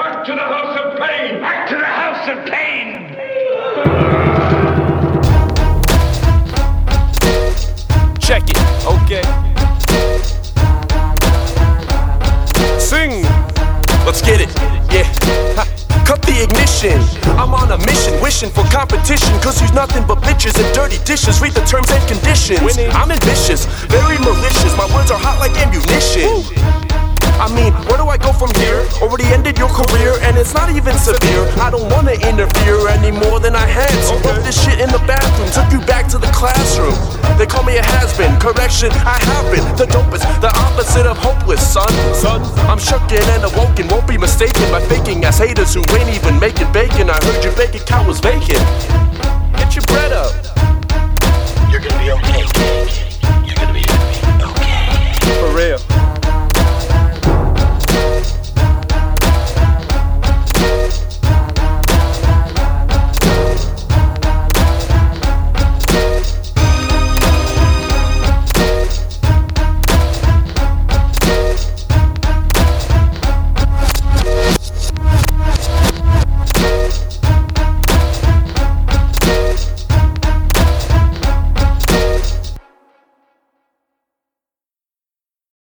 Back to the house of pain! Back to the house of pain! Check it, okay. Sing! Let's get it, yeah. Cut the ignition. I'm on a mission, wishing for competition. Cause there's nothing but bitches and dirty dishes. Read the terms and conditions. Winning. I'm ambitious, very malicious. My words are hot like ammunition. Woo. I mean, where do I go from here? Already ended your career, and it's not even severe. I don't wanna interfere any more than I had to. Put this shit in the bathroom, took you back to the classroom. They call me a has-been, correction, I have been. The dopest, the opposite of hopeless, son. I'm shooken and awoken, won't be mistaken by faking ass haters who ain't even making bacon. I heard your bacon cow was vacant. Get your bread up.